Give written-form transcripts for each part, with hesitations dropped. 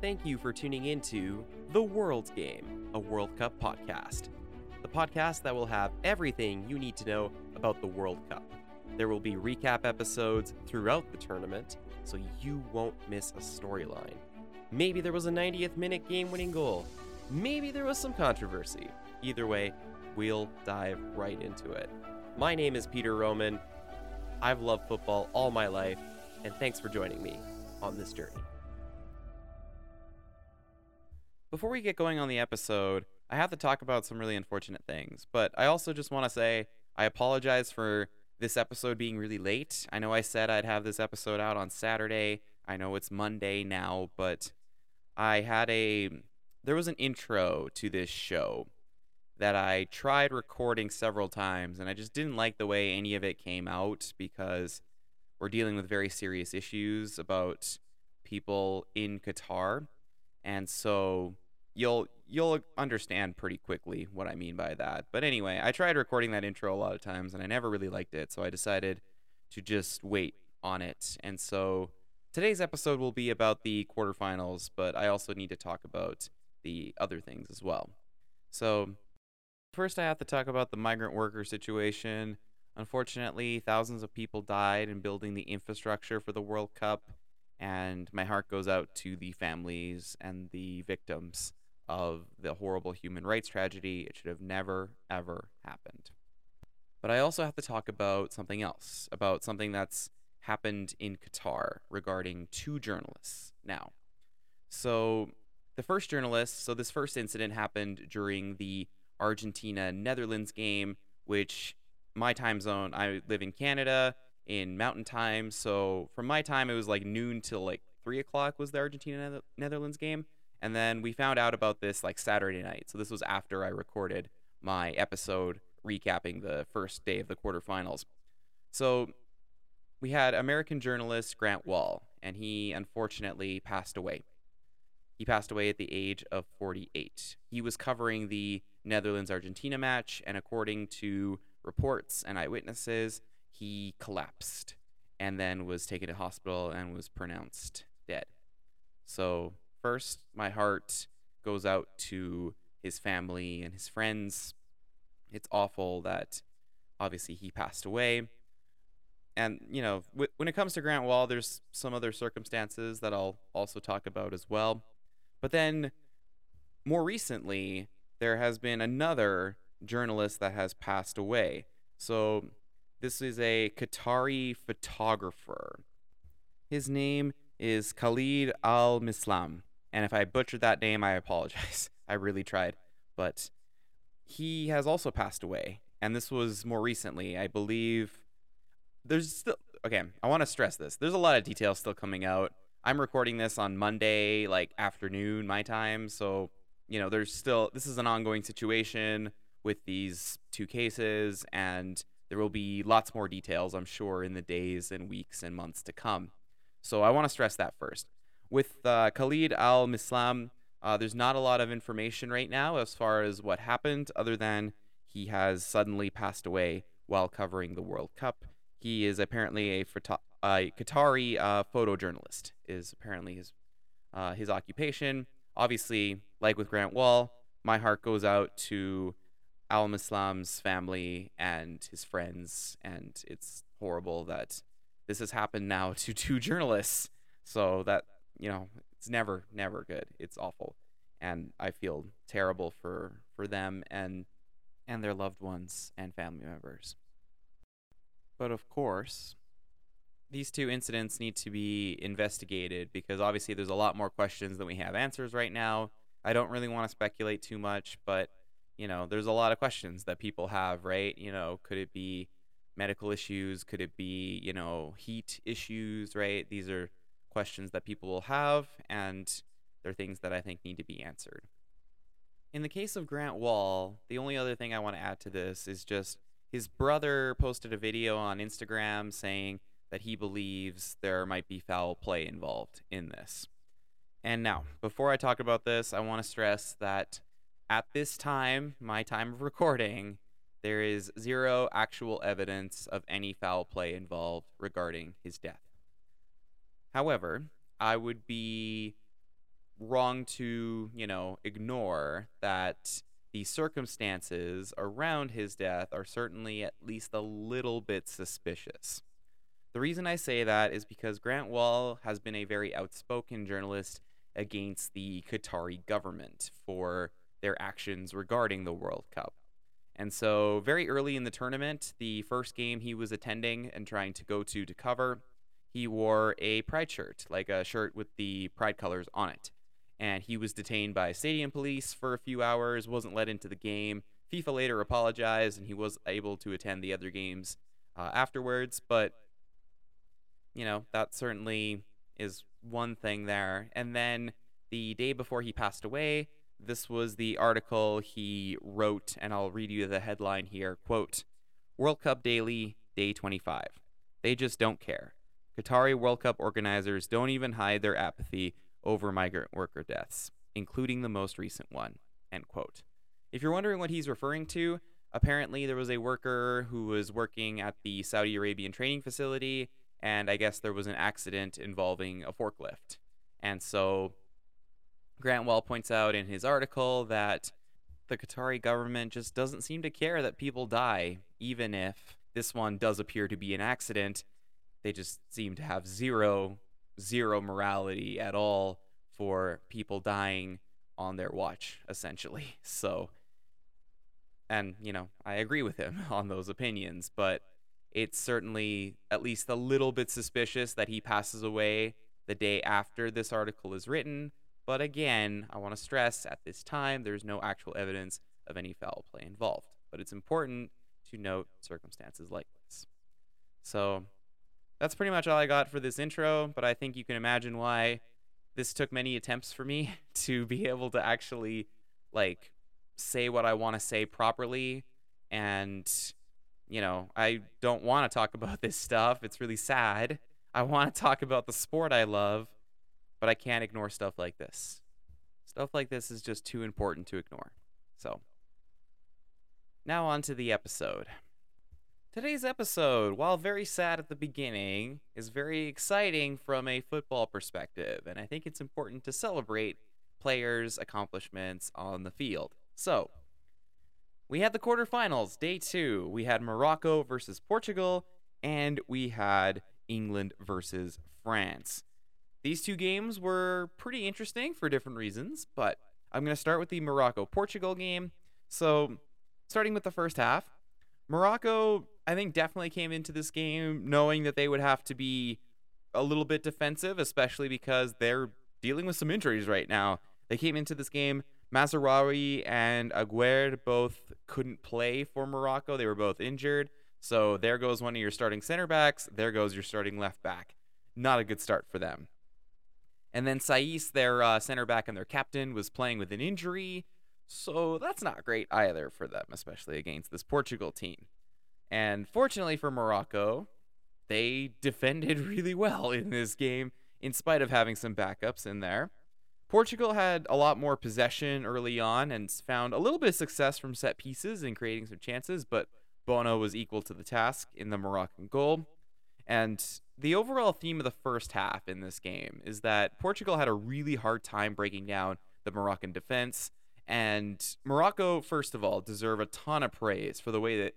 Thank you for tuning into The World Game, a World Cup podcast. The podcast that will have everything you need to know about the World Cup. There will be recap episodes throughout the tournament, so you won't miss a storyline. Maybe there was a 90th minute game-winning goal. Maybe there was some controversy. Either way, we'll dive right into it. My name is Peter Roman. I've loved football all my life, and thanks for joining me on this journey. Before we get going on the episode, I have to talk about some really unfortunate things, but I also just want to say I apologize for this episode being really late. I know I said I'd have this episode out on Saturday. I know it's Monday now, but I had there was an intro to this show that I tried recording several times, and I just didn't like the way any of it came out because we're dealing with very serious issues about people in Qatar. And so you'll understand pretty quickly what I mean by that. But anyway, I tried recording that intro a lot of times, and I never really liked it, so I decided to just wait on it. And so today's episode will be about the quarterfinals, but I also need to talk about the other things as well. So first, I have to talk about the migrant worker situation. Unfortunately, thousands of people died in building the infrastructure for the World Cup, and my heart goes out to the families and the victims of the horrible human rights tragedy. It should have never, ever happened. But I also have to talk about something else, about something that's happened in Qatar regarding two journalists now. So the first journalist, this first incident happened during the Argentina-Netherlands game, which my time zone, I live in Canada in mountain time. So from my time, it was like noon till like 3 o'clock was the Argentina-Netherlands game. And then we found out about this like Saturday night. So this was after I recorded my episode recapping the first day of the quarterfinals. So we had American journalist Grant Wall, and he unfortunately passed away. He passed away at the age of 48. He was covering the Netherlands-Argentina match, and according to reports and eyewitnesses, he collapsed and then was taken to hospital and was pronounced dead. So first, my heart goes out to his family and his friends. It's awful that obviously he passed away. And, you know, when it comes to Grant Wall, there's some other circumstances that I'll also talk about as well. But then more recently, there has been another journalist that has passed away. So this is a Qatari photographer. His name is Khalid Al Mislam. And if I butchered that name, I apologize. I really tried. But he has also passed away. And this was more recently, I believe. There's still, okay, I want to stress this. There's a lot of details still coming out. I'm recording this on Monday, like afternoon, my time. So, you know, there's still, this is an ongoing situation with these two cases, and there will be lots more details, I'm sure, in the days and weeks and months to come. So I want to stress that first. With Khalid Al Mislam, there's not a lot of information right now as far as what happened, other than he has suddenly passed away while covering the World Cup. He is apparently a Qatari photojournalist, is apparently his occupation. Obviously, like with Grant Wall, my heart goes out to Al Mislam's family and his friends, and it's horrible that this has happened now to two journalists. So that, you know, it's never, never good. It's awful, and I feel terrible for them and their loved ones and family members. But of course, these two incidents need to be investigated because obviously there's a lot more questions than we have answers right now. I don't really want to speculate too much, but, you know, there's a lot of questions that people have, right? You know, could it be medical issues? Could it be, you know, heat issues, right? These are questions that people will have, and they're things that I think need to be answered. In the case of Grant Wall, the only other thing I want to add to this is just his brother posted a video on Instagram saying that he believes there might be foul play involved in this. And now, before I talk about this, I want to stress that at this time, my time of recording, there is zero actual evidence of any foul play involved regarding his death. However, I would be wrong to, you know, ignore that the circumstances around his death are certainly at least a little bit suspicious. The reason I say that is because Grant Wall has been a very outspoken journalist against the Qatari government for their actions regarding the World Cup. And so very early in the tournament, the first game he was attending and trying to go to cover, he wore a pride shirt, like a shirt with the pride colors on it. And he was detained by stadium police for a few hours, wasn't let into the game. FIFA later apologized, and he was able to attend the other games afterwards. But, you know, that certainly is one thing there. And then the day before he passed away, this was the article he wrote, and I'll read you the headline here. Quote, World Cup Daily, Day 25. They just don't care. Qatari World Cup organizers don't even hide their apathy over migrant worker deaths, including the most recent one, end quote. If you're wondering what he's referring to, apparently there was a worker who was working at the Saudi Arabian training facility, and I guess there was an accident involving a forklift. And so Grant Wall points out in his article that the Qatari government just doesn't seem to care that people die, even if this one does appear to be an accident. They just seem to have zero morality at all for people dying on their watch, essentially. So, and, you know, I agree with him on those opinions, but it's certainly at least a little bit suspicious that he passes away the day after this article is written. But again, I want to stress, at this time, there's no actual evidence of any foul play involved. But it's important to note circumstances like this. So that's pretty much all I got for this intro, but I think you can imagine why this took many attempts for me to be able to actually, like, say what I want to say properly. And, you know, I don't want to talk about this stuff. It's really sad. I want to talk about the sport I love, but I can't ignore stuff like this. Stuff like this is just too important to ignore. So, now on to the episode. Today's episode, while very sad at the beginning, is very exciting from a football perspective, and I think it's important to celebrate players' accomplishments on the field. So, we had the quarterfinals, day 2. We had Morocco versus Portugal, and we had England versus France. These two games were pretty interesting for different reasons, but I'm going to start with the Morocco-Portugal game. So, starting with the first half, Morocco, I think, definitely came into this game knowing that they would have to be a little bit defensive, especially because they're dealing with some injuries right now. They came into this game, Mazraoui and Aguerd both couldn't play for Morocco. They were both injured. So there goes one of your starting center backs. There goes your starting left back. Not a good start for them. And then Saïss, their center back and their captain, was playing with an injury. So that's not great either for them, especially against this Portugal team. And fortunately for Morocco, they defended really well in this game, in spite of having some backups in there. Portugal had a lot more possession early on and found a little bit of success from set pieces and creating some chances, but Bono was equal to the task in the Moroccan goal. And the overall theme of the first half in this game is that Portugal had a really hard time breaking down the Moroccan defense. And Morocco, first of all, deserve a ton of praise for the way that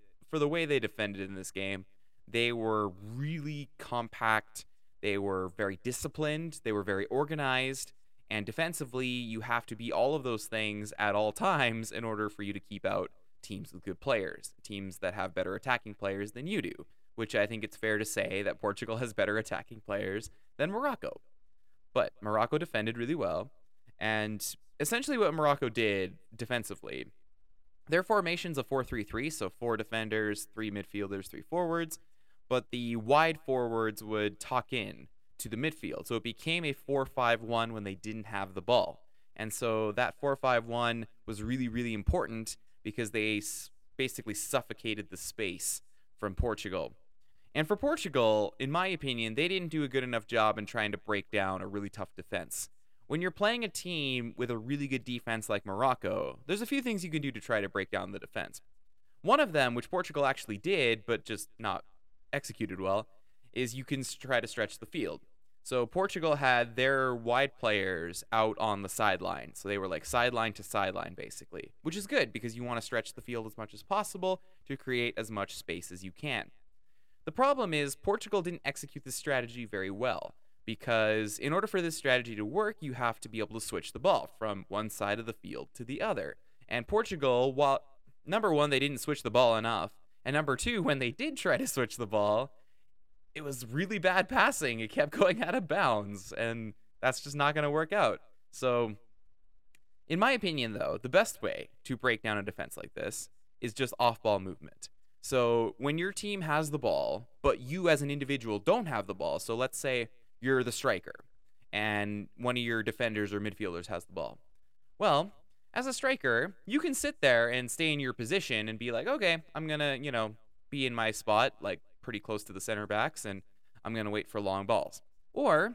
they defended in this game. They were really compact. They were very disciplined. They were very organized. And defensively, you have to be all of those things at all times in order for you to keep out teams with good players, teams that have better attacking players than you do, which I think it's fair to say that Portugal has better attacking players than Morocco. But Morocco defended really well. And essentially what Morocco did defensively, their formation's a 4-3-3, so 4 defenders, 3 midfielders, 3 forwards, but the wide forwards would tuck in to the midfield. So it became a 4-5-1 when they didn't have the ball. And so that 4-5-1 was really, really important because they basically suffocated the space from Portugal. And for Portugal, in my opinion, they didn't do a good enough job in trying to break down a really tough defense. When you're playing a team with a really good defense like Morocco, there's a few things you can do to try to break down the defense. One of them, which Portugal actually did, but just not executed well, is you can try to stretch the field. So Portugal had their wide players out on the sideline. So they were like sideline to sideline, basically, which is good because you want to stretch the field as much as possible to create as much space as you can. The problem is Portugal didn't execute this strategy very well because in order for this strategy to work, you have to be able to switch the ball from one side of the field to the other. And Portugal, while number one, they didn't switch the ball enough. And number two, when they did try to switch the ball, it was really bad passing. It kept going out of bounds, and that's just not going to work out. So, in my opinion, though, the best way to break down a defense like this is just off-ball movement. So, when your team has the ball, but you as an individual don't have the ball, so let's say you're the striker, and one of your defenders or midfielders has the ball. Well, as a striker, you can sit there and stay in your position and be like, okay, I'm going to, be in my spot, like, pretty close to the center backs, and I'm going to wait for long balls. Or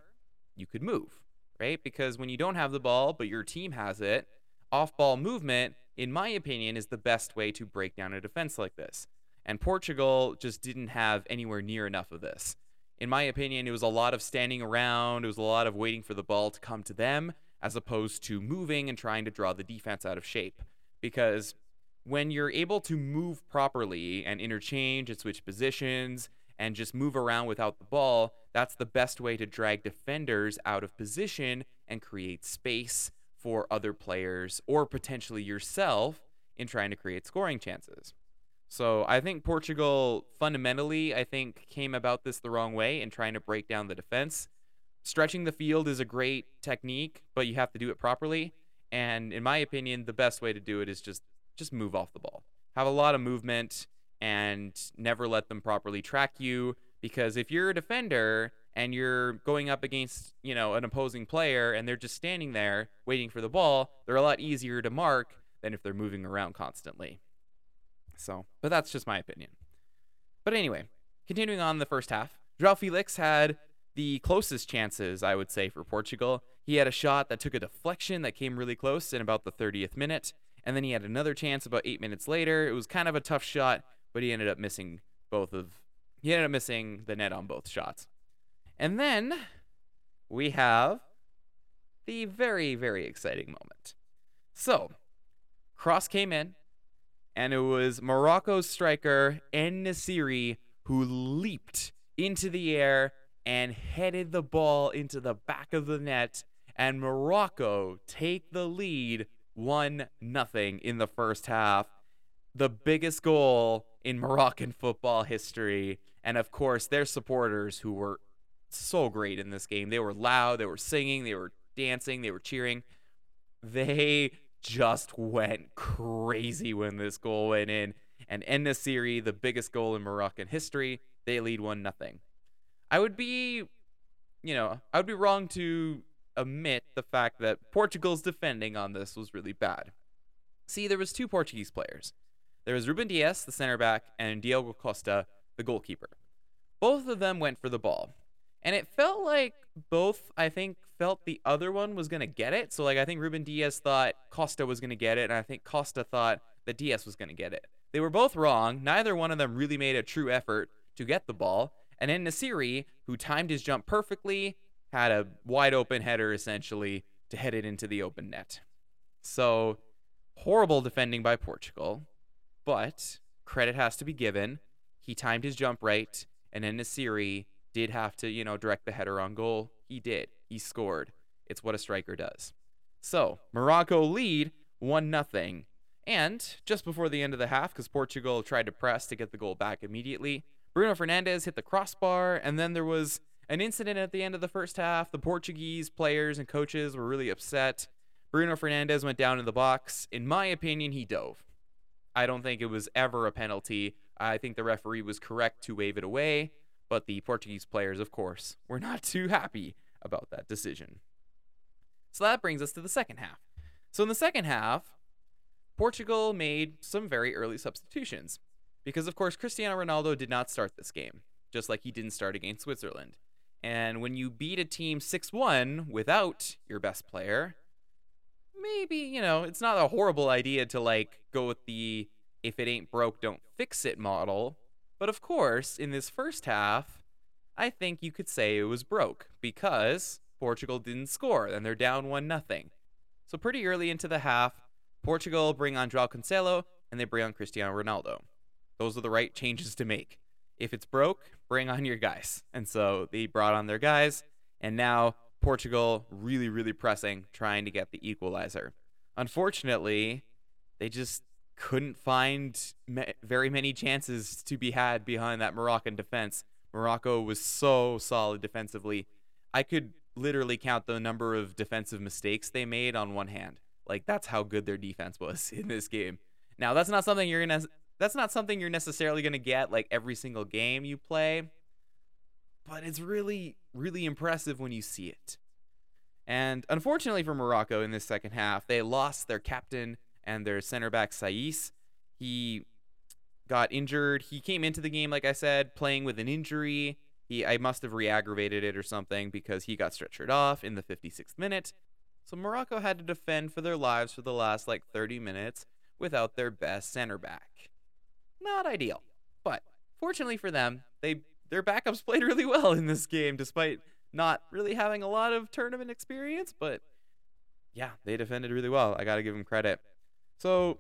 you could move, right? Because when you don't have the ball, but your team has it, off-ball movement, in my opinion, is the best way to break down a defense like this. And Portugal just didn't have anywhere near enough of this. In my opinion, it was a lot of standing around. It was a lot of waiting for the ball to come to them, as opposed to moving and trying to draw the defense out of shape. Because when you're able to move properly and interchange and switch positions and just move around without the ball, that's the best way to drag defenders out of position and create space for other players or potentially yourself in trying to create scoring chances. So I think Portugal fundamentally, came about this the wrong way in trying to break down the defense. Stretching the field is a great technique, but you have to do it properly. And in my opinion, the best way to do it is just move off the ball. Have a lot of movement and never let them properly track you, because if you're a defender and you're going up against, an opposing player and they're just standing there waiting for the ball, they're a lot easier to mark than if they're moving around constantly. So, but that's just my opinion. But anyway, continuing on the first half, João Félix had the closest chances, I would say, for Portugal. He had a shot that took a deflection that came really close in about the 30th minute. And then he had another chance about 8 minutes later. It was kind of a tough shot, but he ended up missing he ended up missing the net on both shots. And then we have the very, very exciting moment. So, cross came in, and it was Morocco's striker En-Nesyri who leaped into the air and headed the ball into the back of the net, and Morocco take the lead 1-0 in the first half. The biggest goal in Moroccan football history. And of course, their supporters, who were so great in this game, they were loud, they were singing, they were dancing, they were cheering. They just went crazy when this goal went in. And En-Nesyri, the biggest goal in Moroccan history, they lead 1-0. I would be wrong to admit the fact that Portugal's defending on this was really bad. See, there was two Portuguese players. There was Ruben Dias, the center back, and Diogo Costa, the goalkeeper. Both of them went for the ball. And it felt like both, felt the other one was going to get it. So, I think Ruben Dias thought Costa was going to get it, and I think Costa thought that Dias was going to get it. They were both wrong. Neither one of them really made a true effort to get the ball. And then En-Nesyri, who timed his jump perfectly, had a wide open header, essentially, to head it into the open net. So, horrible defending by Portugal, but credit has to be given. He timed his jump right, and En-Nesyri did have to, direct the header on goal. He did. He scored. It's what a striker does. So, Morocco lead 1-0. And just before the end of the half, because Portugal tried to press to get the goal back immediately, Bruno Fernandes hit the crossbar, and then there was an incident at the end of the first half. The Portuguese players and coaches were really upset. Bruno Fernandes went down in the box. In my opinion, he dove. I don't think it was ever a penalty. I think the referee was correct to wave it away, but the Portuguese players, of course, were not too happy about that decision. So that brings us to the second half. So in the second half, Portugal made some very early substitutions because, of course, Cristiano Ronaldo did not start this game, just like he didn't start against Switzerland. And when you beat a team 6-1 without your best player, maybe, it's not a horrible idea to, go with the if it ain't broke, don't fix it model. But, of course, in this first half, I think you could say it was broke because Portugal didn't score and they're down 1-0. So pretty early into the half, Portugal bring on João Cancelo and they bring on Cristiano Ronaldo. Those are the right changes to make. If it's broke, bring on your guys. And so they brought on their guys, and now Portugal really, really pressing, trying to get the equalizer. Unfortunately, they just couldn't find very many chances to be had behind that Moroccan defense. Morocco was so solid defensively. I could literally count the number of defensive mistakes they made on one hand. Like, that's how good their defense was in this game. Now, that's not something you're necessarily going to get like every single game you play, but it's really, really impressive when you see it. And unfortunately for Morocco in this second half, they lost their captain and their center back Saïss. He got injured. He came into the game, like I said, playing with an injury. I must have re-aggravated it or something because he got stretchered off in the 56th minute. So Morocco had to defend for their lives for the last like 30 minutes without their best center back. Not ideal, but fortunately for them, their backups played really well in this game, despite not really having a lot of tournament experience. But yeah, they defended really well. I got to give them credit. So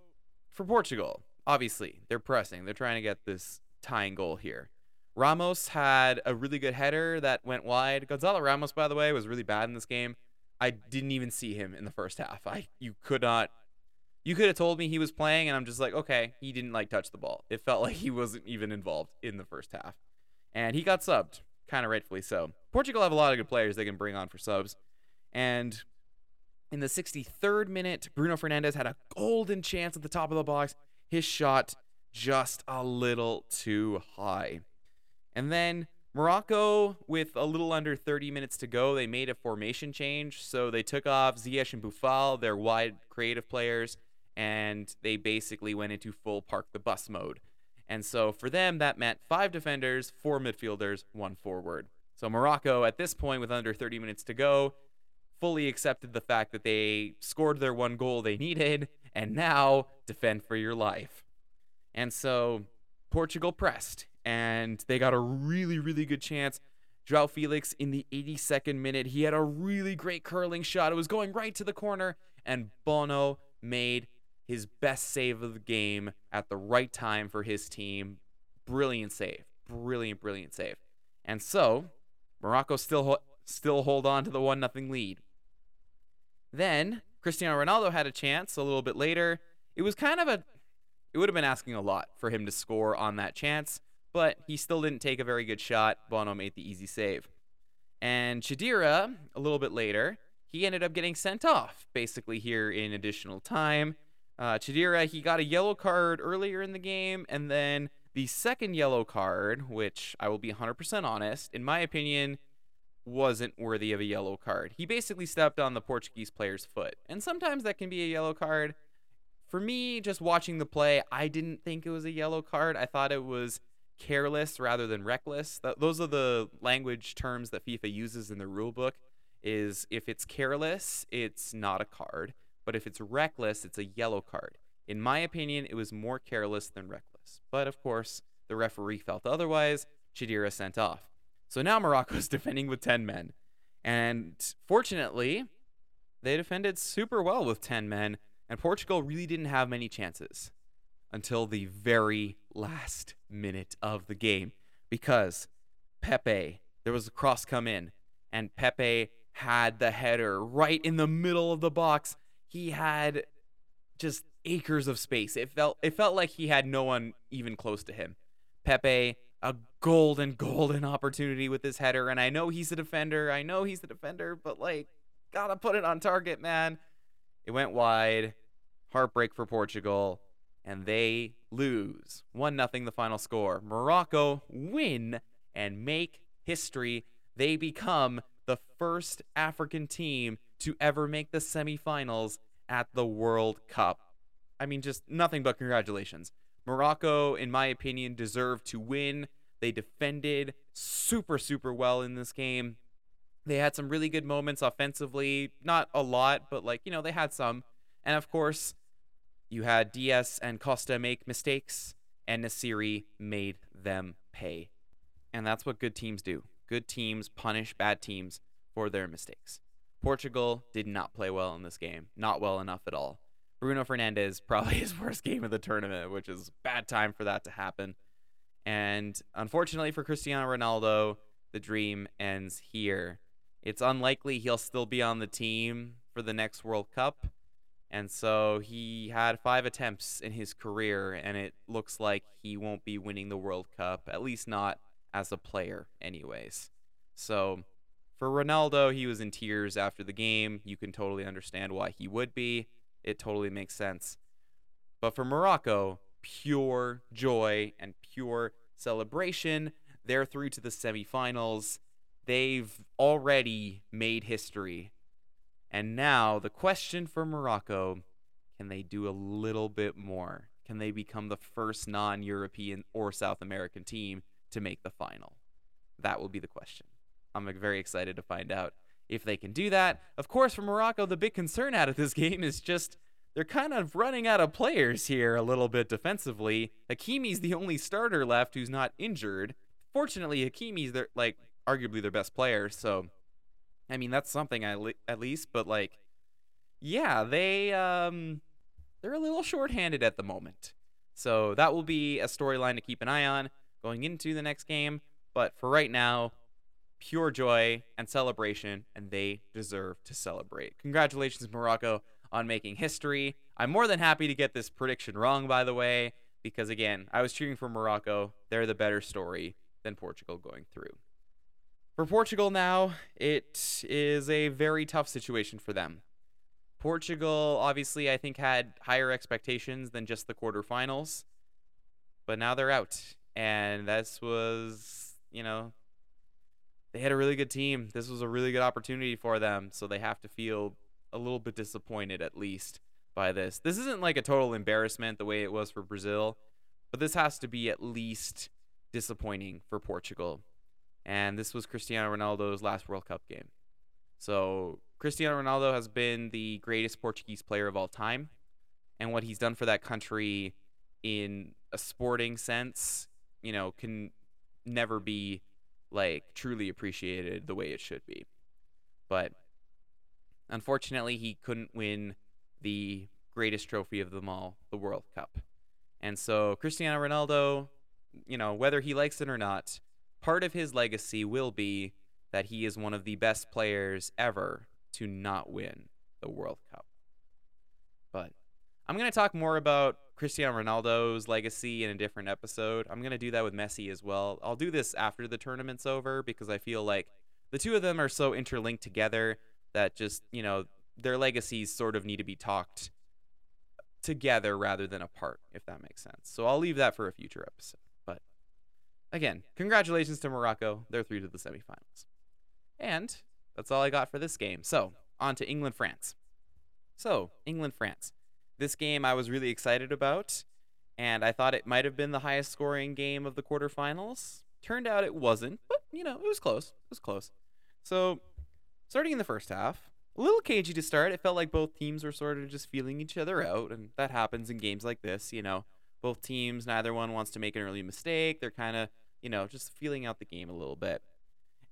for Portugal, obviously, they're pressing. They're trying to get this tying goal here. Ramos had a really good header that went wide. Gonzalo Ramos, by the way, was really bad in this game. I didn't even see him in the first half. You could have told me he was playing, and I'm just like, okay, he didn't like touch the ball. It felt like he wasn't even involved in the first half. And he got subbed, kind of rightfully so. Portugal have a lot of good players they can bring on for subs. And in the 63rd minute, Bruno Fernandes had a golden chance at the top of the box. His shot just a little too high. And then Morocco, with a little under 30 minutes to go, they made a formation change. So they took off Ziyech and Boufal, their wide creative players, and they basically went into full park the bus mode. And so for them, that meant 5 defenders, 4 midfielders, 1 forward. So Morocco, at this point, with under 30 minutes to go, fully accepted the fact that they scored their one goal they needed, and now defend for your life. And so Portugal pressed, and they got a really, really good chance. João Félix, in the 82nd minute, he had a really great curling shot. It was going right to the corner, and Bono made his best save of the game at the right time for his team. Brilliant save. Brilliant, brilliant save. And so Morocco still hold on to the 1-0 lead. Then Cristiano Ronaldo had a chance a little bit later. It would have been asking a lot for him to score on that chance, but he still didn't take a very good shot. Bono made the easy save. And Cheddira, a little bit later, he ended up getting sent off, basically here in additional time. Cheddira, he got a yellow card earlier in the game, and then the second yellow card, which I will be 100% honest, in my opinion, wasn't worthy of a yellow card. He basically stepped on the Portuguese player's foot, and sometimes that can be a yellow card. For me, just watching the play, I didn't think it was a yellow card. I thought it was careless rather than reckless. Those are the language terms that FIFA uses in the rule book. Is if it's careless, it's not a card. But if it's reckless, it's a yellow card. In my opinion, it was more careless than reckless. But of course, the referee felt otherwise. Cheddira sent off. So now Morocco's defending with 10 men. And fortunately, they defended super well with 10 men. And Portugal really didn't have many chances until the very last minute of the game. Because Pepe, there was a cross come in. And Pepe had the header right in the middle of the box. He had just acres of space. It felt like he had no one even close to him. Pepe, a golden opportunity with his header. And I know he's a defender. But, like, gotta put it on target, man. It went wide. Heartbreak for Portugal. And they lose. 1-0 the final score. Morocco win and make history. They become the first African team to ever make the semifinals at the World Cup. I mean, just nothing but congratulations. Morocco, in my opinion, deserved to win. They defended super, super well in this game. They had some really good moments offensively. Not a lot, but, like, you know, they had some. And, of course, you had Diaz and Costa make mistakes, and En-Nesyri made them pay. And that's what good teams do. Good teams punish bad teams for their mistakes. Portugal did not play well in this game. Not well enough at all. Bruno Fernandes, probably his worst game of the tournament, which is bad time for that to happen. And unfortunately for Cristiano Ronaldo, the dream ends here. It's unlikely he'll still be on the team for the next World Cup. And so he had 5 attempts in his career, and it looks like he won't be winning the World Cup, at least not as a player anyways. So for Ronaldo, he was in tears after the game. You can totally understand why he would be. It totally makes sense. But for Morocco, pure joy and pure celebration. They're through to the semifinals. They've already made history. And now the question for Morocco, can they do a little bit more? Can they become the first non-European or South American team to make the final? That will be the question. I'm very excited to find out if they can do that. Of course, for Morocco, the big concern out of this game is just they're kind of running out of players here a little bit defensively. Hakimi's the only starter left who's not injured. Fortunately, Hakimi's arguably their best player, so I mean, that's something at least, but they're a little shorthanded at the moment. So that will be a storyline to keep an eye on going into the next game. But for right now, pure joy and celebration, and they deserve to celebrate. Congratulations, Morocco, on making history. I'm more than happy to get this prediction wrong, by the way, because again, I was cheering for Morocco. They're the better story than Portugal going through. For Portugal now, it is a very tough situation for them. Portugal, obviously, I think had higher expectations than just the quarterfinals, but now they're out. And this was, they had a really good team. This was a really good opportunity for them, so they have to feel a little bit disappointed, at least, by this. This isn't like a total embarrassment the way it was for Brazil, but this has to be at least disappointing for Portugal. And this was Cristiano Ronaldo's last World Cup game. So Cristiano Ronaldo has been the greatest Portuguese player of all time. And what he's done for that country in a sporting sense, can never be truly appreciated the way it should be. But unfortunately, he couldn't win the greatest trophy of them all, the World Cup. And so Cristiano Ronaldo, whether he likes it or not, part of his legacy will be that he is one of the best players ever to not win the World Cup. But I'm going to talk more about Cristiano Ronaldo's legacy in a different episode. I'm going to do that with Messi as well. I'll do this after the tournament's over because I feel like the two of them are so interlinked together that just, their legacies sort of need to be talked together rather than apart, if that makes sense. So I'll leave that for a future episode. Again, congratulations to Morocco. They're through to the semifinals. And that's all I got for this game. So, on to England-France. This game I was really excited about, and I thought it might have been the highest scoring game of the quarterfinals. Turned out it wasn't, but, it was close. So, starting in the first half, a little cagey to start. It felt like both teams were sort of just feeling each other out, and that happens in games like this, Both teams, neither one wants to make an early mistake. They're kind of, just feeling out the game a little bit.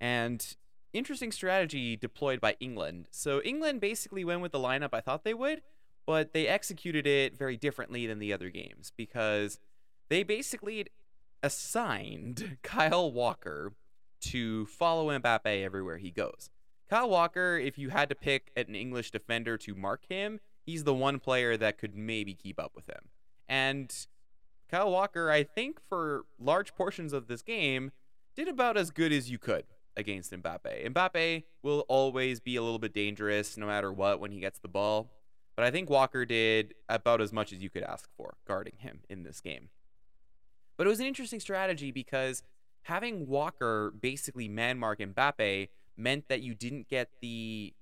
And interesting strategy deployed by England. So England basically went with the lineup I thought they would, but they executed it very differently than the other games because they basically assigned Kyle Walker to follow Mbappe everywhere he goes. Kyle Walker, if you had to pick an English defender to mark him, he's the one player that could maybe keep up with him. And Kyle Walker, I think for large portions of this game, did about as good as you could against Mbappe. Mbappe will always be a little bit dangerous no matter what when he gets the ball. But I think Walker did about as much as you could ask for guarding him in this game. But it was an interesting strategy because having Walker basically man-mark Mbappe meant that you didn't get the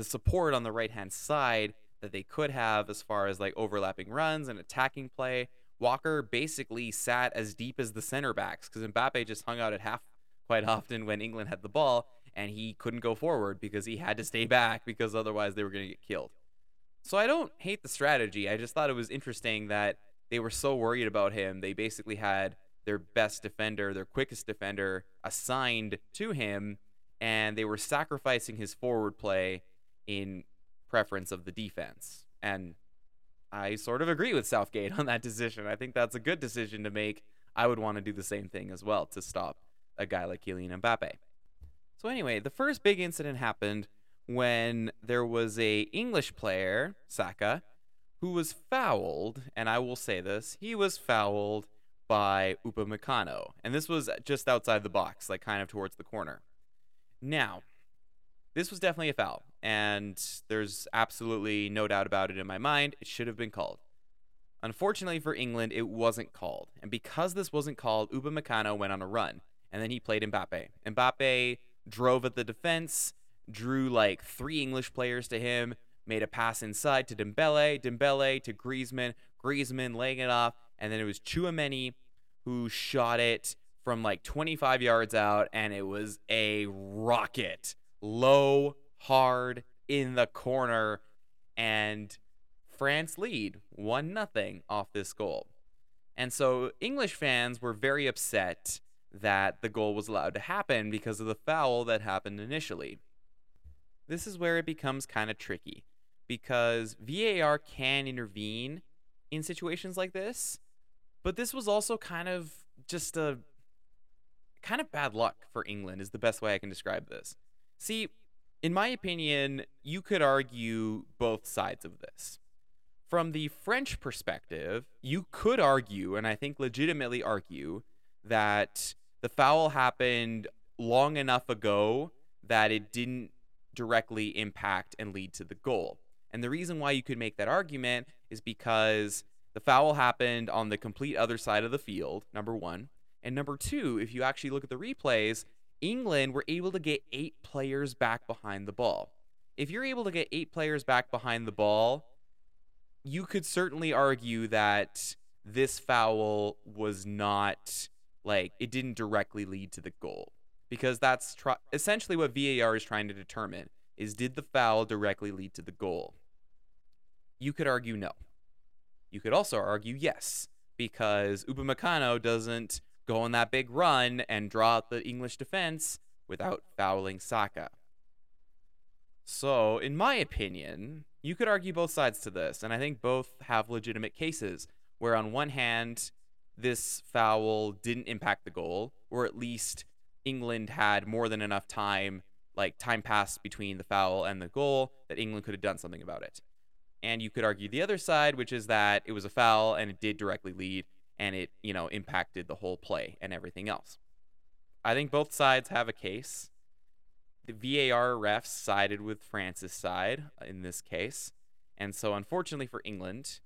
support on the right-hand side that they could have as far as overlapping runs and attacking play. Walker basically sat as deep as the center backs because Mbappe just hung out at half quite often when England had the ball, and he couldn't go forward because he had to stay back because otherwise they were going to get killed. So I don't hate the strategy. I just thought it was interesting that they were so worried about him. They basically had their best defender, their quickest defender, assigned to him, and they were sacrificing his forward play in preference of the defense. And I sort of agree with Southgate on that decision. I think that's a good decision to make. I would want to do the same thing as well, to stop a guy like Kylian Mbappe. So anyway, the first big incident happened when there was a English player, Saka, who was fouled, and I will say this, he was fouled by Upamecano. And this was just outside the box, like kind of towards the corner. Now, this was definitely a foul, and there's absolutely no doubt about it in my mind. It should have been called. Unfortunately for England, it wasn't called. And because this wasn't called, Upamecano went on a run, and then he played Mbappe. Mbappe drove at the defense, drew like three English players to him, made a pass inside to Dembélé, Dembélé to Griezmann, Griezmann laying it off, and then it was Tchouaméni who shot it from like 25 yards out, and it was a rocket. Low, hard, in the corner, and France lead 1-0 off this goal. And so English fans were very upset that the goal was allowed to happen because of the foul that happened initially. This is where it becomes kind of tricky, because VAR can intervene in situations like this, but this was also kind of just a kind of bad luck for England is the best way I can describe this. See, in my opinion, you could argue both sides of this. From the French perspective, you could argue, and I think legitimately argue, that the foul happened long enough ago that it didn't directly impact and lead to the goal. And the reason why you could make that argument is because the foul happened on the complete other side of the field, number one. And number two, if you actually look at the replays, England were able to get 8 players back behind the ball. If you're able to get 8 players back behind the ball, you could certainly argue that this foul was not, like, it didn't directly lead to the goal. Because that's essentially what VAR is trying to determine, is did the foul directly lead to the goal? You could argue no. You could also argue yes, because Upamecano doesn't go on that big run and draw out the English defense without fouling Saka. So, in my opinion, you could argue both sides to this, and I think both have legitimate cases, where on one hand, this foul didn't impact the goal, or at least England had more than enough time, like time passed between the foul and the goal, that England could have done something about it. And you could argue the other side, which is that it was a foul and it did directly lead, and it, you know, impacted the whole play and everything else. I think both sides have a case. The VAR refs sided with France's side in this case. And so, unfortunately for England,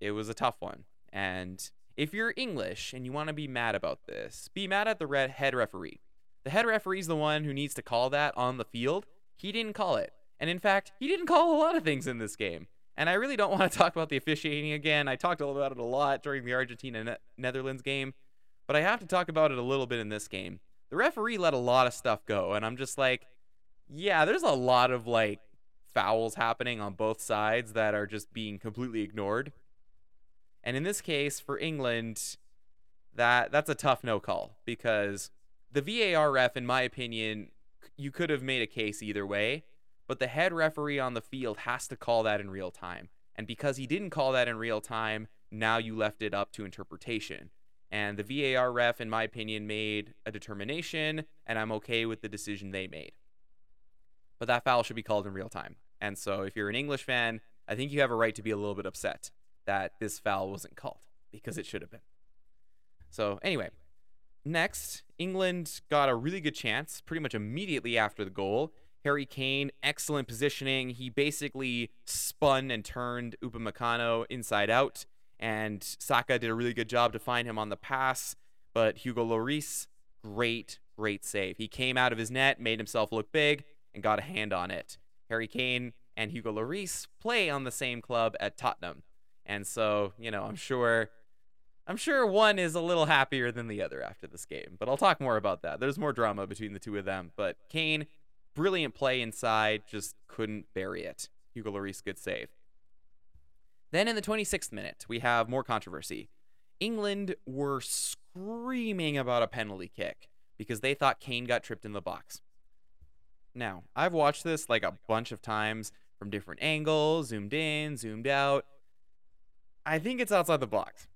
it was a tough one. And if you're English and you want to be mad about this, be mad at the head referee. The head referee is the one who needs to call that on the field. He didn't call it. And in fact, he didn't call a lot of things in this game. And I really don't want to talk about the officiating again. I talked about it a lot during the Argentina-Netherlands game, but I have to talk about it a little bit in this game. The referee let a lot of stuff go, and I'm just like, yeah, there's a lot of, like, fouls happening on both sides that are just being completely ignored. And in this case, for England, that's a tough no call, because the VAR ref, in my opinion, you could have made a case either way. But the head referee on the field has to call that in real time. And because he didn't call that in real time, now you left it up to interpretation. And the VAR ref, in my opinion, made a determination, and I'm okay with the decision they made. But that foul should be called in real time. And so if you're an English fan, I think you have a right to be a little bit upset that this foul wasn't called, because it should have been. So anyway, next, England got a really good chance pretty much immediately after the goal. Harry Kane, excellent positioning. He basically spun and turned Upamecano inside out, and Saka did a really good job to find him on the pass, but Hugo Lloris, great save. He came out of his net, made himself look big, and got a hand on it. Harry Kane and Hugo Lloris play on the same club at Tottenham, and so, you know, I'm sure one is a little happier than the other after this game, but I'll talk more about that. There's more drama between the two of them, but Kane, brilliant play inside, just couldn't bury it. Hugo Lloris, good save. Then in the 26th minute, we have more controversy. England were screaming about a penalty kick because they thought Kane got tripped in the box. Now, I've watched this like a bunch of times from different angles, zoomed in, zoomed out. I think it's outside the box.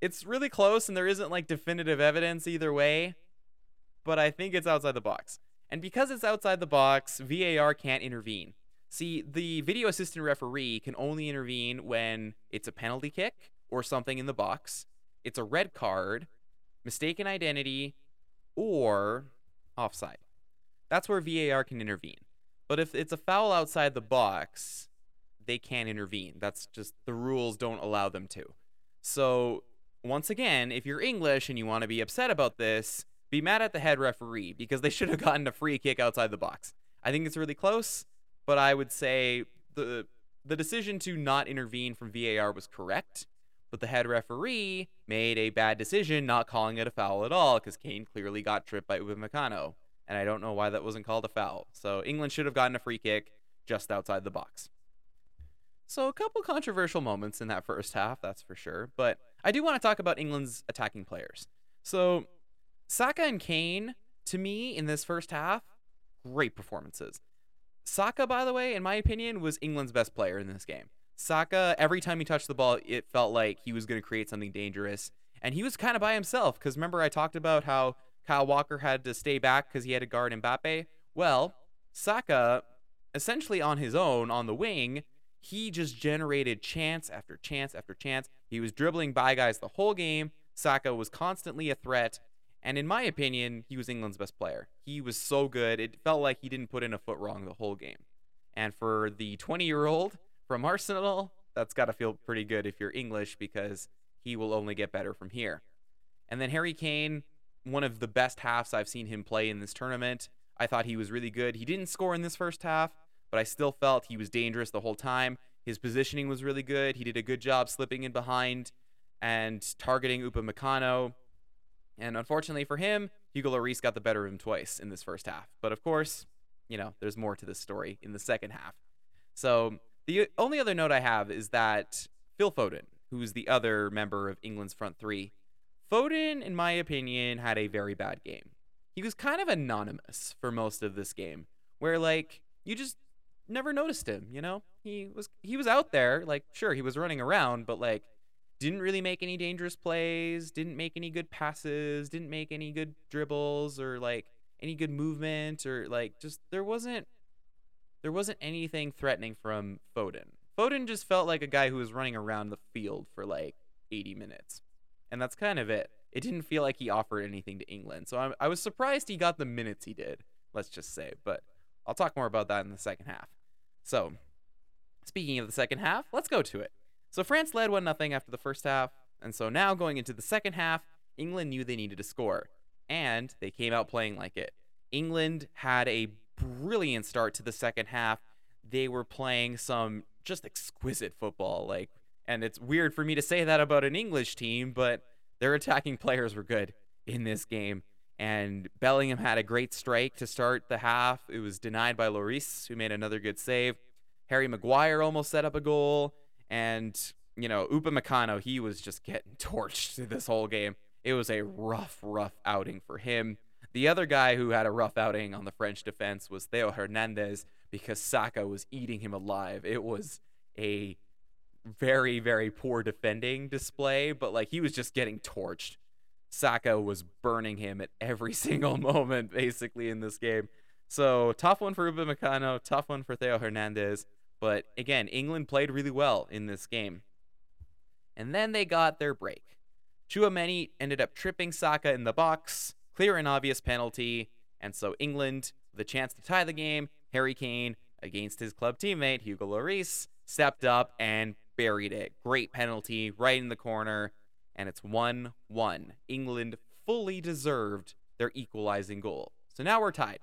It's really close, and there isn't like definitive evidence either way, but I think it's outside the box. And because it's outside the box, VAR can't intervene. See, the video assistant referee can only intervene when it's a penalty kick or something in the box, it's a red card, mistaken identity, or offside. That's where VAR can intervene. But if it's a foul outside the box, they can't intervene. That's just the rules don't allow them to. So once again, if you're English and you want to be upset about this, be mad at the head referee because they should have gotten a free kick outside the box. I think it's really close, but I would say the decision to not intervene from VAR was correct, but the head referee made a bad decision not calling it a foul at all because Kane clearly got tripped by Upamecano, and I don't know why that wasn't called a foul. So England should have gotten a free kick just outside the box. So a couple controversial moments in that first half, that's for sure, but I do want to talk about England's attacking players. So Saka and Kane, to me, in this first half, great performances. Saka, by the way, in my opinion, was England's best player in this game. Saka, every time he touched the ball, it felt like he was going to create something dangerous. And he was kind of by himself, because remember I talked about how Kyle Walker had to stay back because he had to guard Mbappe? Well, Saka, essentially on his own, on the wing, he just generated chance after chance after chance. He was dribbling by guys the whole game. Saka was constantly a threat. And in my opinion, he was England's best player. He was so good. It felt like he didn't put in a foot wrong the whole game. And for the 20-year-old from Arsenal, that's got to feel pretty good if you're English because he will only get better from here. And then Harry Kane, one of the best halves I've seen him play in this tournament. I thought he was really good. He didn't score in this first half, but I still felt he was dangerous the whole time. His positioning was really good. He did a good job slipping in behind and targeting Upamecano. And unfortunately for him, Hugo Lloris got the better of him twice in this first half. But of course, you know, there's more to this story in the second half. So the only other note I have is that Phil Foden, who's the other member of England's front three, Foden, in my opinion, had a very bad game. He was kind of anonymous for most of this game, where like you just never noticed him, you know? He was out there, like sure, he was running around, but like didn't really make any dangerous plays, didn't make any good passes, didn't make any good dribbles or like any good movement or like just there wasn't anything threatening from Foden. Foden just felt like a guy who was running around the field for like 80 minutes. And that's kind of it. It didn't feel like he offered anything to England. So I was surprised he got the minutes he did, let's just say. But I'll talk more about that in the second half. So speaking of the second half, let's go to it. So France led 1-0 after the first half, and so now going into the second half, England knew they needed to score, and they came out playing like it. England had a brilliant start to the second half. They were playing some just exquisite football, like, and it's weird for me to say that about an English team, but their attacking players were good in this game, and Bellingham had a great strike to start the half. It was denied by Lloris, who made another good save. Harry Maguire almost set up a goal. And, you know, Upamecano, he was just getting torched this whole game. It was a rough outing for him. The other guy who had a rough outing on the French defense was Theo Hernandez because Saka was eating him alive. It was a very, very poor defending display, but, like, he was just getting torched. Saka was burning him at every single moment, basically, in this game. So, tough one for Upamecano, tough one for Theo Hernandez. But again, England played really well in this game. And then they got their break. Tchouaméni ended up tripping Saka in the box, clear and obvious penalty. And so England, the chance to tie the game, Harry Kane, against his club teammate, Hugo Lloris, stepped up and buried it. Great penalty, right in the corner. And it's 1-1. England fully deserved their equalizing goal. So now we're tied.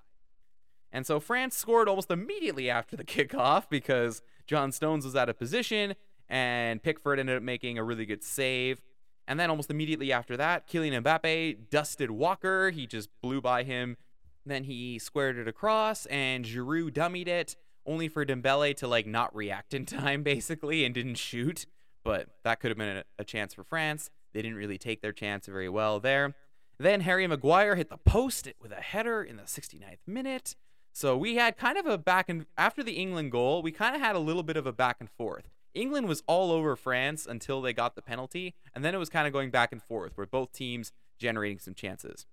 And so France scored almost immediately after the kickoff because John Stones was out of position and Pickford ended up making a really good save. And then almost immediately after that, Kylian Mbappe dusted Walker. He just blew by him. Then he squared it across and Giroud dummied it, only for Dembélé to like not react in time basically and didn't shoot. But that could have been a chance for France. They didn't really take their chance very well there. Then Harry Maguire hit the post with a header in the 69th minute. So we had kind of a back and after the England goal, we kind of had a little bit of a back and forth. England was all over France until they got the penalty, and then it was kind of going back and forth where both teams generating some chances.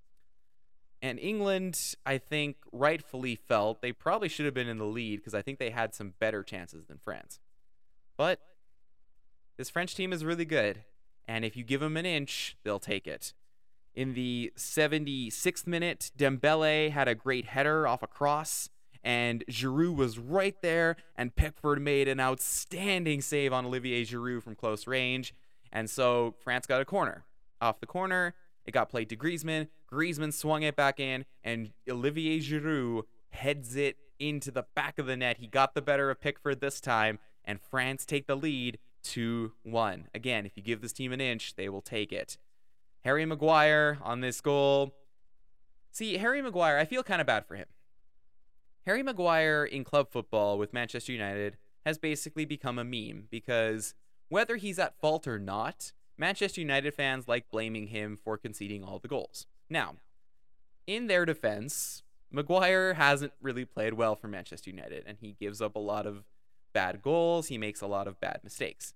And England, I think, rightfully felt they probably should have been in the lead because I think they had some better chances than France. But this French team is really good, and if you give them an inch, they'll take it. In the 76th minute, Dembélé had a great header off a cross, and Giroud was right there, and Pickford made an outstanding save on Olivier Giroud from close range, and so France got a corner. Off the corner, it got played to Griezmann. Griezmann swung it back in, and Olivier Giroud heads it into the back of the net. He got the better of Pickford this time, and France take the lead 2-1. Again, if you give this team an inch, they will take it. Harry Maguire on this goal. See, Harry Maguire, I feel kind of bad for him. Harry Maguire in club football with Manchester United has basically become a meme because whether he's at fault or not, Manchester United fans like blaming him for conceding all the goals. Now, in their defense, Maguire hasn't really played well for Manchester United, and he gives up a lot of bad goals. He makes a lot of bad mistakes.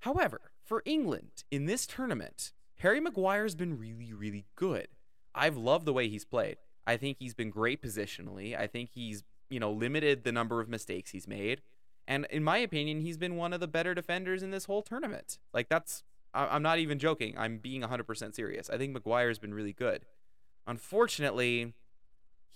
However, for England, in this tournament, Harry Maguire's been really, really good. I've loved the way he's played. I think he's been great positionally. I think he's, limited the number of mistakes he's made. And in my opinion, he's been one of the better defenders in this whole tournament. Like, that's, I'm not even joking. I'm being 100% serious. I think Maguire's been really good. Unfortunately,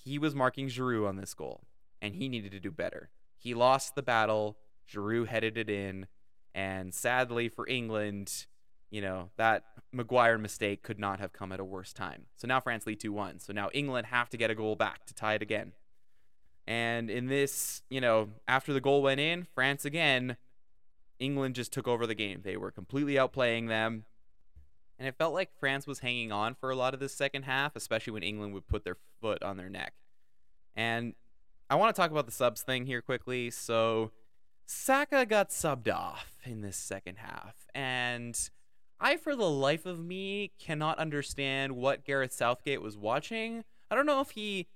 he was marking Giroud on this goal, and he needed to do better. He lost the battle. Giroud headed it in. And sadly for England, that Maguire mistake could not have come at a worse time. So now France lead 2-1. So now England have to get a goal back to tie it again. And in this, after the goal went in, France again, England just took over the game. They were completely outplaying them. And it felt like France was hanging on for a lot of this second half, especially when England would put their foot on their neck. And I want to talk about the subs thing here quickly. So Saka got subbed off in this second half. And I, for the life of me, cannot understand what Gareth Southgate was watching. I don't know if he,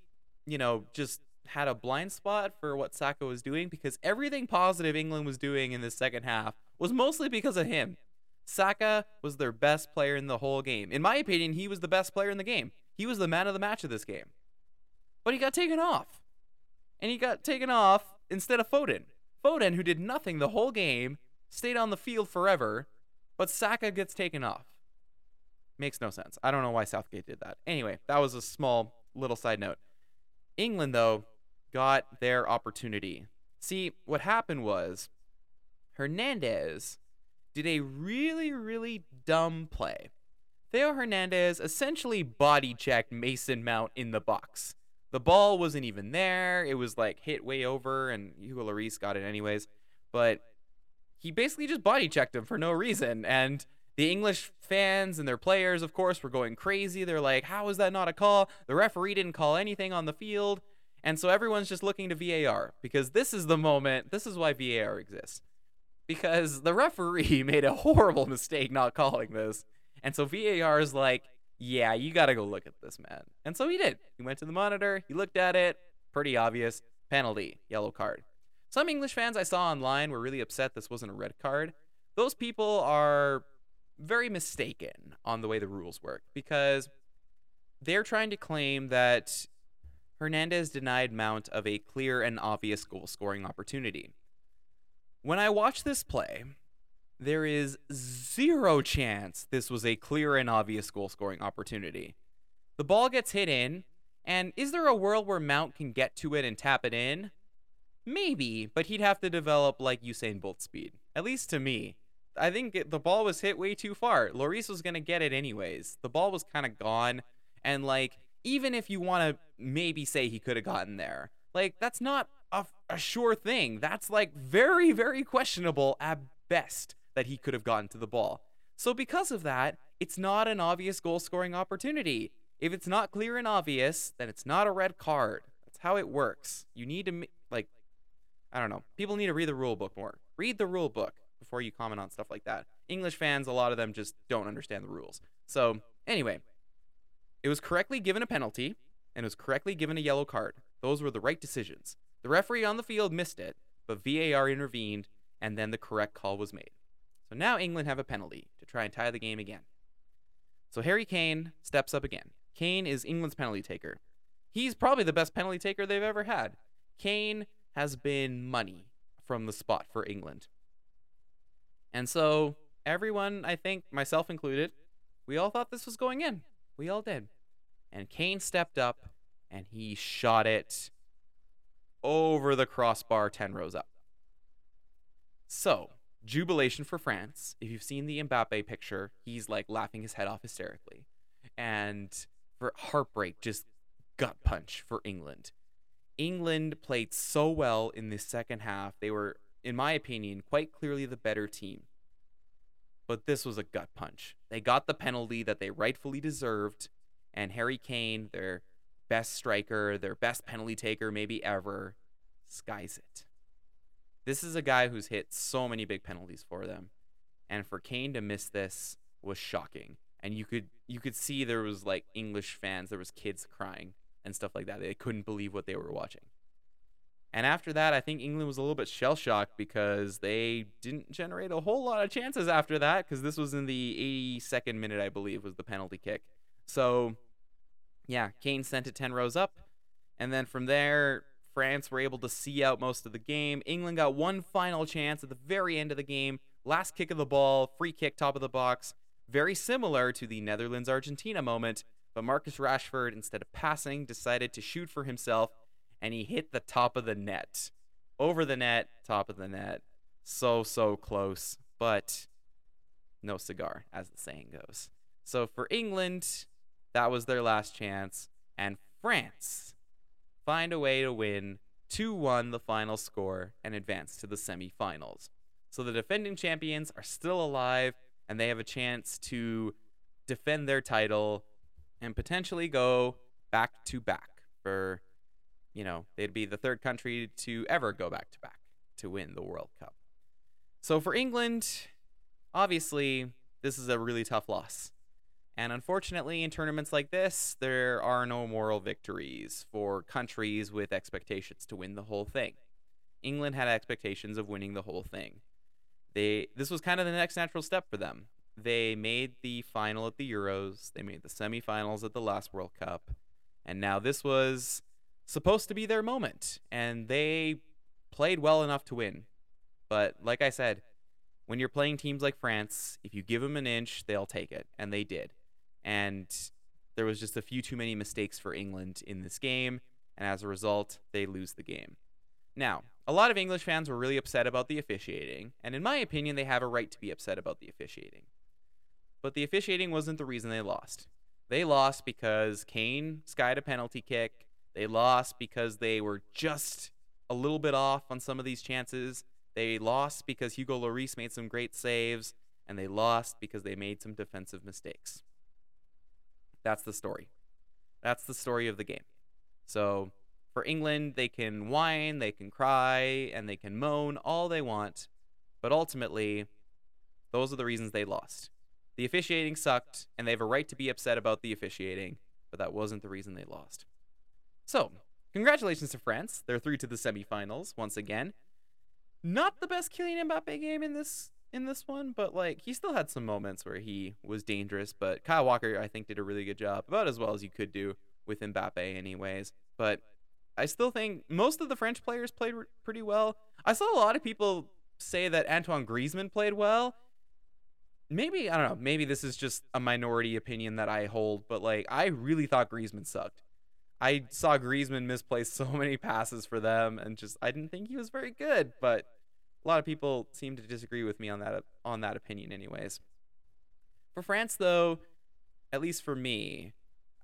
just had a blind spot for what Saka was doing, because everything positive England was doing in the second half was mostly because of him. Saka was their best player in the whole game. In my opinion, he was the best player in the game. He was the man of the match of this game. But he got taken off. And he got taken off instead of Foden. Foden, who did nothing the whole game, stayed on the field forever, but Saka gets taken off. Makes no sense. I don't know why Southgate did that. Anyway, that was a small little side note. England, though, got their opportunity. See, what happened was Hernandez did a really, really dumb play. Theo Hernandez essentially body-checked Mason Mount in the box. The ball wasn't even there. It was, hit way over, and Hugo Lloris got it anyways. But he basically just body-checked him for no reason, and the English fans and their players, of course, were going crazy. They're like, how is that not a call? The referee didn't call anything on the field, and so everyone's just looking to VAR, because this is the moment, this is why VAR exists, because the referee made a horrible mistake not calling this, and so VAR is like, yeah, you gotta go look at this, man. And so he did. He went to the monitor, he looked at it, pretty obvious, penalty, yellow card. Some English fans I saw online were really upset this wasn't a red card. Those people are very mistaken on the way the rules work, because they're trying to claim that Hernandez denied Mount of a clear and obvious goal-scoring opportunity. When I watch this play, there is zero chance this was a clear and obvious goal-scoring opportunity. The ball gets hit in, and is there a world where Mount can get to it and tap it in? Maybe, but he'd have to develop like Usain Bolt speed. At least to me. I think the ball was hit way too far. Lloris was going to get it anyways. The ball was kind of gone. And, even if you want to maybe say he could have gotten there, that's not a sure thing. That's, very, very questionable at best that he could have gotten to the ball. So because of that, it's not an obvious goal-scoring opportunity. If it's not clear and obvious, then it's not a red card. That's how it works. You need to... I don't know. People need to read the rule book more. Read the rule book. before you comment on stuff like that. English fans, a lot of them just don't understand the rules. So anyway, it was correctly given a penalty and it was correctly given a yellow card. Those were the right decisions. The referee on the field missed it, but VAR intervened and then the correct call was made. So now England have a penalty to try and tie the game again. So Harry Kane steps up again. Kane is England's penalty taker. He's probably the best penalty taker they've ever had. Kane has been money from the spot for England. And so everyone, I think, myself included, we all thought this was going in. We all did. And Kane stepped up and he shot it over the crossbar 10 rows up. So, jubilation for France. If you've seen the Mbappe picture, he's like laughing his head off hysterically. And for heartbreak, just gut punch for England. England played so well in the second half. They were, in my opinion, quite clearly the better team. But this was a gut punch. They got the penalty that they rightfully deserved. And Harry Kane, their best striker, their best penalty taker maybe ever, skies it. This is a guy who's hit so many big penalties for them. And for Kane to miss this was shocking. And you could see there was like English fans, there was kids crying and stuff like that. They couldn't believe what they were watching. And after that, I think England was a little bit shell-shocked because they didn't generate a whole lot of chances after that, because this was in the 82nd minute, I believe, was the penalty kick. So, yeah, Kane sent it 10 rows up. And then from there, France were able to see out most of the game. England got one final chance at the very end of the game. Last kick of the ball, free kick, top of the box. Very similar to the Netherlands-Argentina moment, but Marcus Rashford, instead of passing, decided to shoot for himself, and he hit the top of the net. Over the net, top of the net. So close, but no cigar, as the saying goes. So for England, that was their last chance, and France find a way to win 2-1 the final score and advance to the semi-finals. So the defending champions are still alive, and they have a chance to defend their title and potentially go back-to-back for, you know, they'd be the third country to ever go back-to-back to win the World Cup. So for England, obviously, this is a really tough loss. And unfortunately, in tournaments like this, there are no moral victories for countries with expectations to win the whole thing. England had expectations of winning the whole thing. This was kind of the next natural step for them. They made the final at the Euros. They made the semifinals at the last World Cup. And now this was supposed to be their moment. And they played well enough to win. But like I said, when you're playing teams like France, if you give them an inch, they'll take it. And they did. And there was just a few too many mistakes for England in this game. And as a result, they lose the game. Now, a lot of English fans were really upset about the officiating, and in my opinion, they have a right to be upset about the officiating. But the officiating wasn't the reason they lost. They lost because Kane skied a penalty kick. They lost because they were just a little bit off on some of these chances. They lost because Hugo Lloris made some great saves, and they lost because they made some defensive mistakes. That's the story. That's the story of the game. So for England, they can whine, they can cry, and they can moan all they want. But ultimately, those are the reasons they lost. The officiating sucked, and they have a right to be upset about the officiating, but that wasn't the reason they lost. So, congratulations to France. They're through to the semifinals once again. Not the best Kylian Mbappe game in this one, but like he still had some moments where he was dangerous. But Kyle Walker, I think, did a really good job, about as well as you could do with Mbappe anyways. But I still think most of the French players played pretty well. I saw a lot of people say that Antoine Griezmann played well. Maybe, I don't know, maybe this is just a minority opinion that I hold, but like I really thought Griezmann sucked. I saw Griezmann misplace so many passes for them and just I didn't think he was very good, but a lot of people seem to disagree with me on that opinion anyways. For France though, at least for me,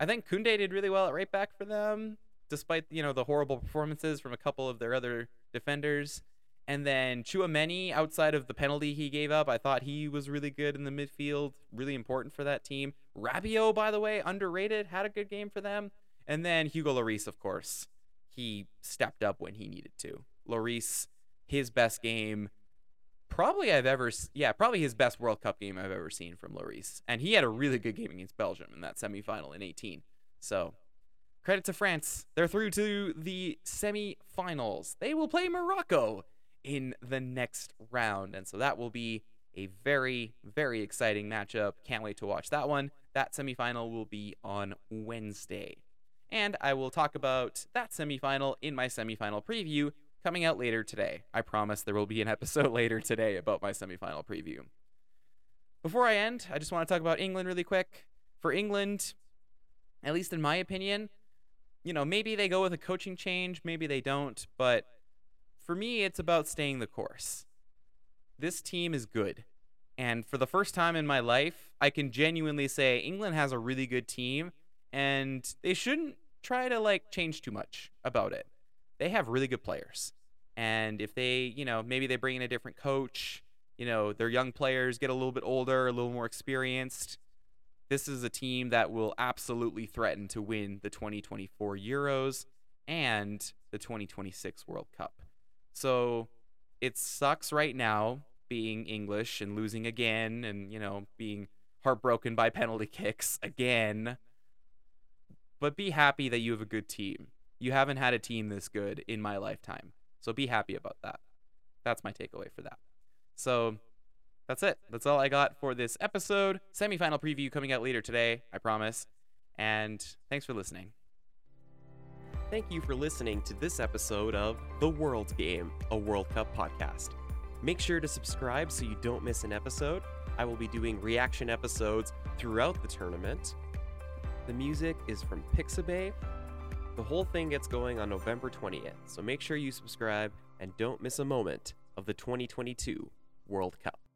I think Koundé did really well at right back for them, despite, you know, the horrible performances from a couple of their other defenders. And then Tchouaméni, outside of the penalty he gave up, I thought he was really good in the midfield, really important for that team. Rabiot, by the way, underrated, had a good game for them. And then Hugo Lloris, of course, he stepped up when he needed to. Lloris, his best game probably his best World Cup game I've ever seen from Lloris. And he had a really good game against Belgium in that semifinal in 2018. So credit to France. They're through to the semifinals. They will play Morocco in the next round. And so that will be a very, very exciting matchup. Can't wait to watch that one. That semifinal will be on Wednesday. And I will talk about that semifinal in my semifinal preview coming out later today. I promise there will be an episode later today about my semifinal preview. Before I end, I just want to talk about England really quick. For England, at least in my opinion, you know, maybe they go with a coaching change, maybe they don't, but for me, it's about staying the course. This team is good. And for the first time in my life, I can genuinely say England has a really good team, and they shouldn't try to like change too much about it. They have really good players. And if they, you know, maybe they bring in a different coach, you know, their young players get a little bit older, a little more experienced. This is a team that will absolutely threaten to win the 2024 Euros and the 2026 World Cup. So it sucks right now being English and losing again and, you know, being heartbroken by penalty kicks again. But be happy that you have a good team. You haven't had a team this good in my lifetime. So be happy about that. That's my takeaway for that. So that's it. That's all I got for this episode. Semifinal preview coming out later today, I promise. And thanks for listening. Thank you for listening to this episode of The World Game, a World Cup podcast. Make sure to subscribe so you don't miss an episode. I will be doing reaction episodes throughout the tournament. The music is from Pixabay. The whole thing gets going on November 20th, so make sure you subscribe and don't miss a moment of the 2022 World Cup.